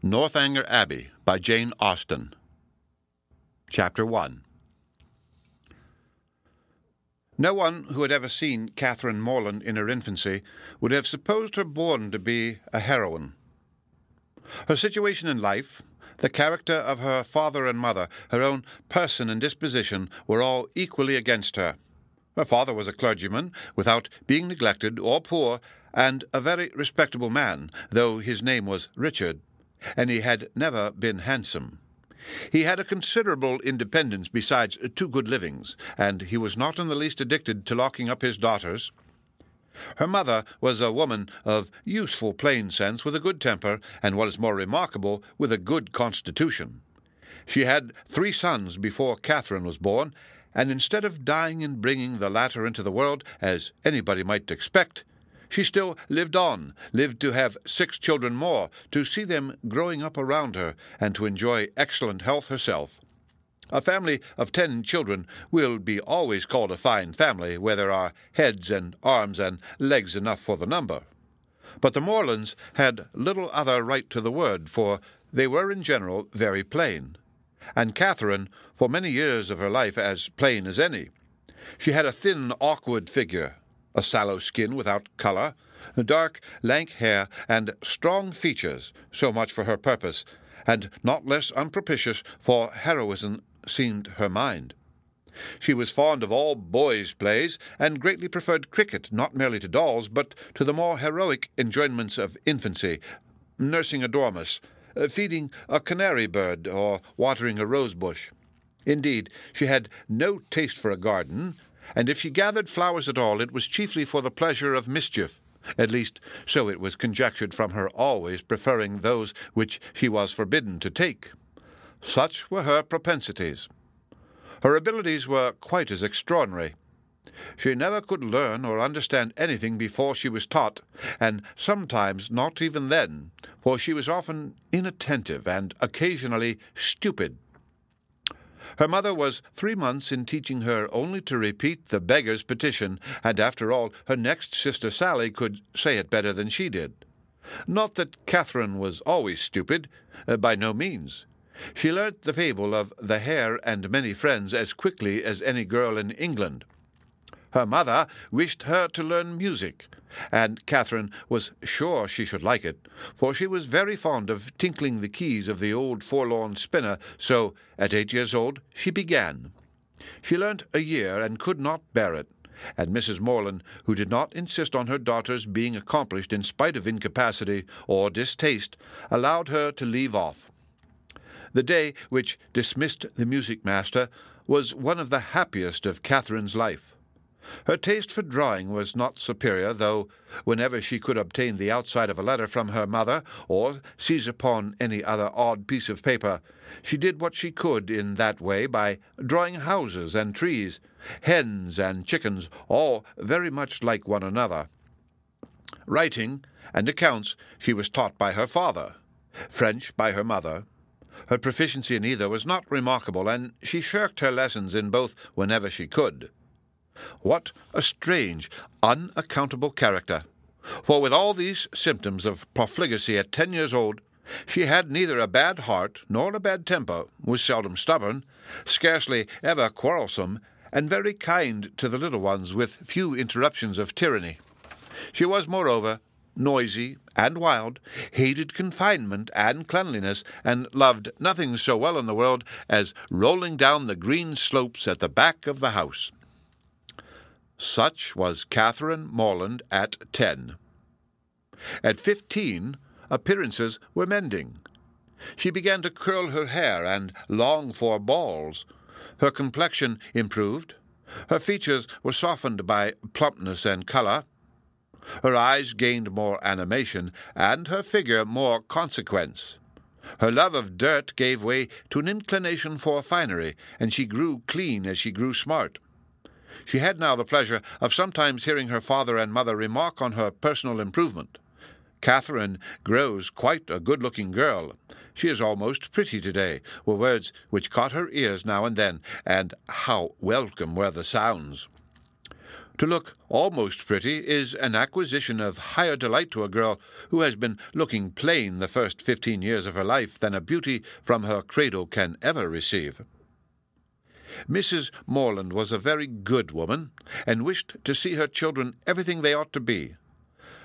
Northanger Abbey by Jane Austen. Chapter 1. No one who had ever seen Catherine Morland in her infancy would have supposed her born to be a heroine. Her situation in life, the character of her father and mother, her own person and disposition were all equally against her. Her father was a clergyman, without being neglected or poor, and a very respectable man, though his name was Richard, and he had never been handsome. He had a considerable independence besides two good livings, and he was not in the least addicted to locking up his daughters. Her mother was a woman of useful plain sense, with a good temper, and, what is more remarkable, with a good constitution. She had 3 sons before Catherine was born, and instead of dying and bringing the latter into the world, as anybody might expect, she still lived on, lived to have 6 children more, to see them growing up around her, and to enjoy excellent health herself. A family of 10 children will be always called a fine family, where there are heads and arms and legs enough for the number. But the Morlands had little other right to the word, for they were in general very plain, and Catherine, for many years of her life, as plain as any. She had a thin, awkward figure, a sallow skin without colour, dark, lank hair, and strong features, so much for her purpose, and not less unpropitious for heroism seemed her mind. She was fond of all boys' plays, and greatly preferred cricket, not merely to dolls, but to the more heroic enjoyments of infancy, nursing a dormouse, feeding a canary bird, or watering a rose bush. Indeed, she had no taste for a garden, and if she gathered flowers at all, it was chiefly for the pleasure of mischief, at least so it was conjectured from her always preferring those which she was forbidden to take. Such were her propensities. Her abilities were quite as extraordinary. She never could learn or understand anything before she was taught, and sometimes not even then, for she was often inattentive and occasionally stupid. Her mother was 3 months in teaching her only to repeat the beggar's petition, and after all, her next sister Sally could say it better than she did. Not that Catherine was always stupid, by no means. She learnt the fable of the hare and many friends as quickly as any girl in England. Her mother wished her to learn music, and Catherine was sure she should like it, for she was very fond of tinkling the keys of the old forlorn spinner, so at 8 years old she began. She learnt a year and could not bear it, and Mrs. Morland, who did not insist on her daughter's being accomplished in spite of incapacity or distaste, allowed her to leave off. The day which dismissed the music-master was one of the happiest of Catherine's life. Her taste for drawing was not superior, though whenever she could obtain the outside of a letter from her mother, or seize upon any other odd piece of paper, she did what she could in that way by drawing houses and trees, hens and chickens, all very much like one another. Writing and accounts she was taught by her father, French by her mother. Her proficiency in either was not remarkable, and she shirked her lessons in both whenever she could. What a strange, unaccountable character! For with all these symptoms of profligacy at 10 years old, she had neither a bad heart nor a bad temper, was seldom stubborn, scarcely ever quarrelsome, and very kind to the little ones, with few interruptions of tyranny. She was, moreover, noisy and wild, hated confinement and cleanliness, and loved nothing so well in the world as rolling down the green slopes at the back of the house. Such was Catherine Morland at 10. At 15, appearances were mending. She began to curl her hair and long for balls. Her complexion improved. Her features were softened by plumpness and colour. Her eyes gained more animation, and her figure more consequence. Her love of dirt gave way to an inclination for finery, and she grew clean as she grew smart. She had now the pleasure of sometimes hearing her father and mother remark on her personal improvement. Catherine grows quite a good-looking girl. She is almost pretty today, were words which caught her ears now and then, and how welcome were the sounds. To look almost pretty is an acquisition of higher delight to a girl who has been looking plain the first 15 years of her life than a beauty from her cradle can ever receive. Mrs. Morland was a very good woman, and wished to see her children everything they ought to be.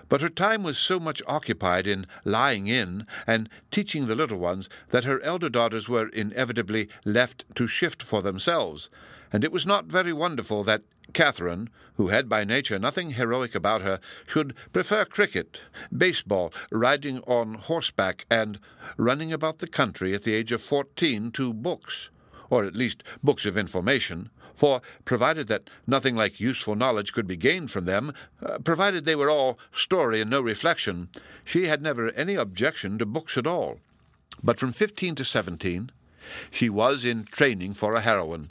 But her time was so much occupied in lying in and teaching the little ones that her elder daughters were inevitably left to shift for themselves, and it was not very wonderful that Catherine, who had by nature nothing heroic about her, should prefer cricket, baseball, riding on horseback, and running about the country at the age of 14 to books, or at least books of information, for, provided that nothing like useful knowledge could be gained from them, provided they were all story and no reflection, she had never any objection to books at all. But from 15 to 17 she was in training for a heroine.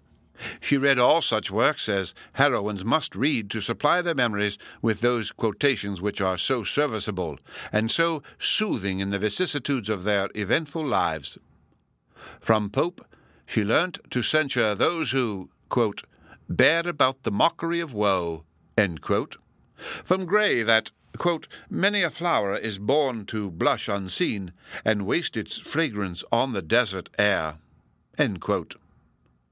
She read all such works as heroines must read to supply their memories with those quotations which are so serviceable and so soothing in the vicissitudes of their eventful lives. From Pope she learnt to censure those who, quote, bear about the mockery of woe, end quote. From Gray that, quote, many a flower is born to blush unseen and waste its fragrance on the desert air, end quote.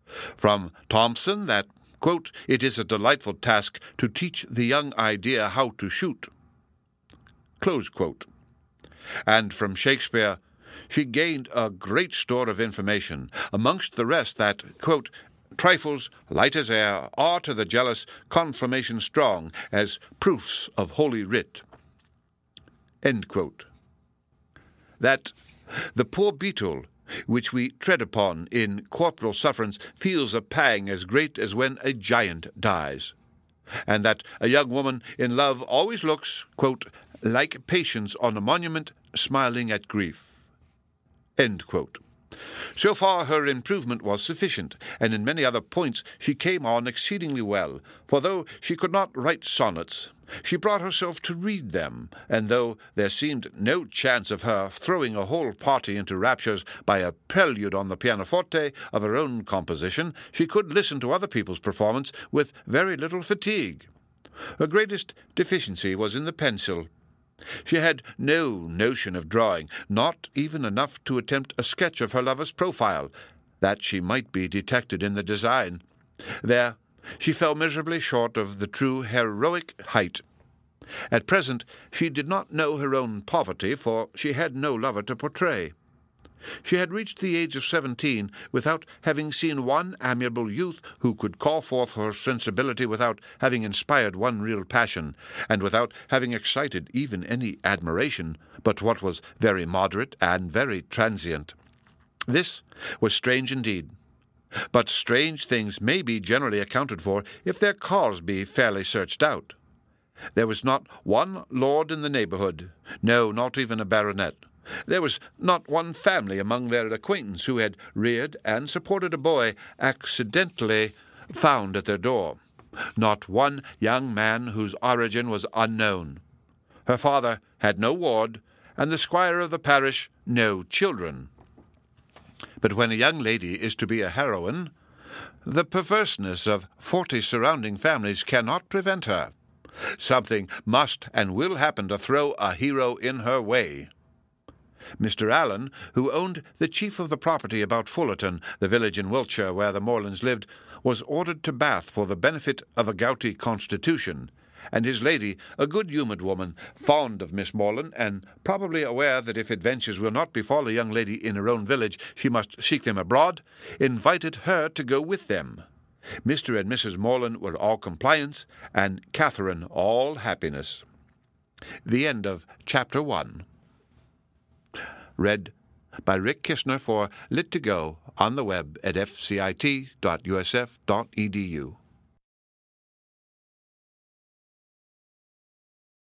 From Thomson that, quote, it is a delightful task to teach the young idea how to shoot, close quote. And from Shakespeare she gained a great store of information, amongst the rest that, quote, trifles light as air are to the jealous confirmation strong as proofs of holy writ, end quote. That the poor beetle which we tread upon in corporal sufferance feels a pang as great as when a giant dies, and that a young woman in love always looks, quote, like patience on a monument smiling at grief, end quote. So far her improvement was sufficient, and in many other points she came on exceedingly well, for though she could not write sonnets, she brought herself to read them, and though there seemed no chance of her throwing a whole party into raptures by a prelude on the pianoforte of her own composition, she could listen to other people's performance with very little fatigue. Her greatest deficiency was in the pencil. She had no notion of drawing, not even enough to attempt a sketch of her lover's profile, that she might be detected in the design. There she fell miserably short of the true heroic height. At present she did not know her own poverty, for she had no lover to portray. She had reached the age of 17 without having seen one amiable youth who could call forth her sensibility without having inspired one real passion, and without having excited even any admiration, but what was very moderate and very transient. This was strange indeed. But strange things may be generally accounted for if their cause be fairly searched out. There was not one lord in the neighbourhood, no, not even a baronet. There was not one family among their acquaintance who had reared and supported a boy accidentally found at their door, not one young man whose origin was unknown. Her father had no ward, and the squire of the parish no children. But when a young lady is to be a heroine, the perverseness of 40 surrounding families cannot prevent her. Something must and will happen to throw a hero in her way. Mr. Allen, who owned the chief of the property about Fullerton, the village in Wiltshire where the Morlands lived, was ordered to Bath for the benefit of a gouty constitution, and his lady, a good-humoured woman, fond of Miss Morland, and probably aware that if adventures will not befall a young lady in her own village she must seek them abroad, invited her to go with them. Mr. and Mrs. Morland were all compliance, and Catherine all happiness. The end of Chapter 1. Read by Rick Kirchner for Lit2Go on the web at fcit.usf.edu.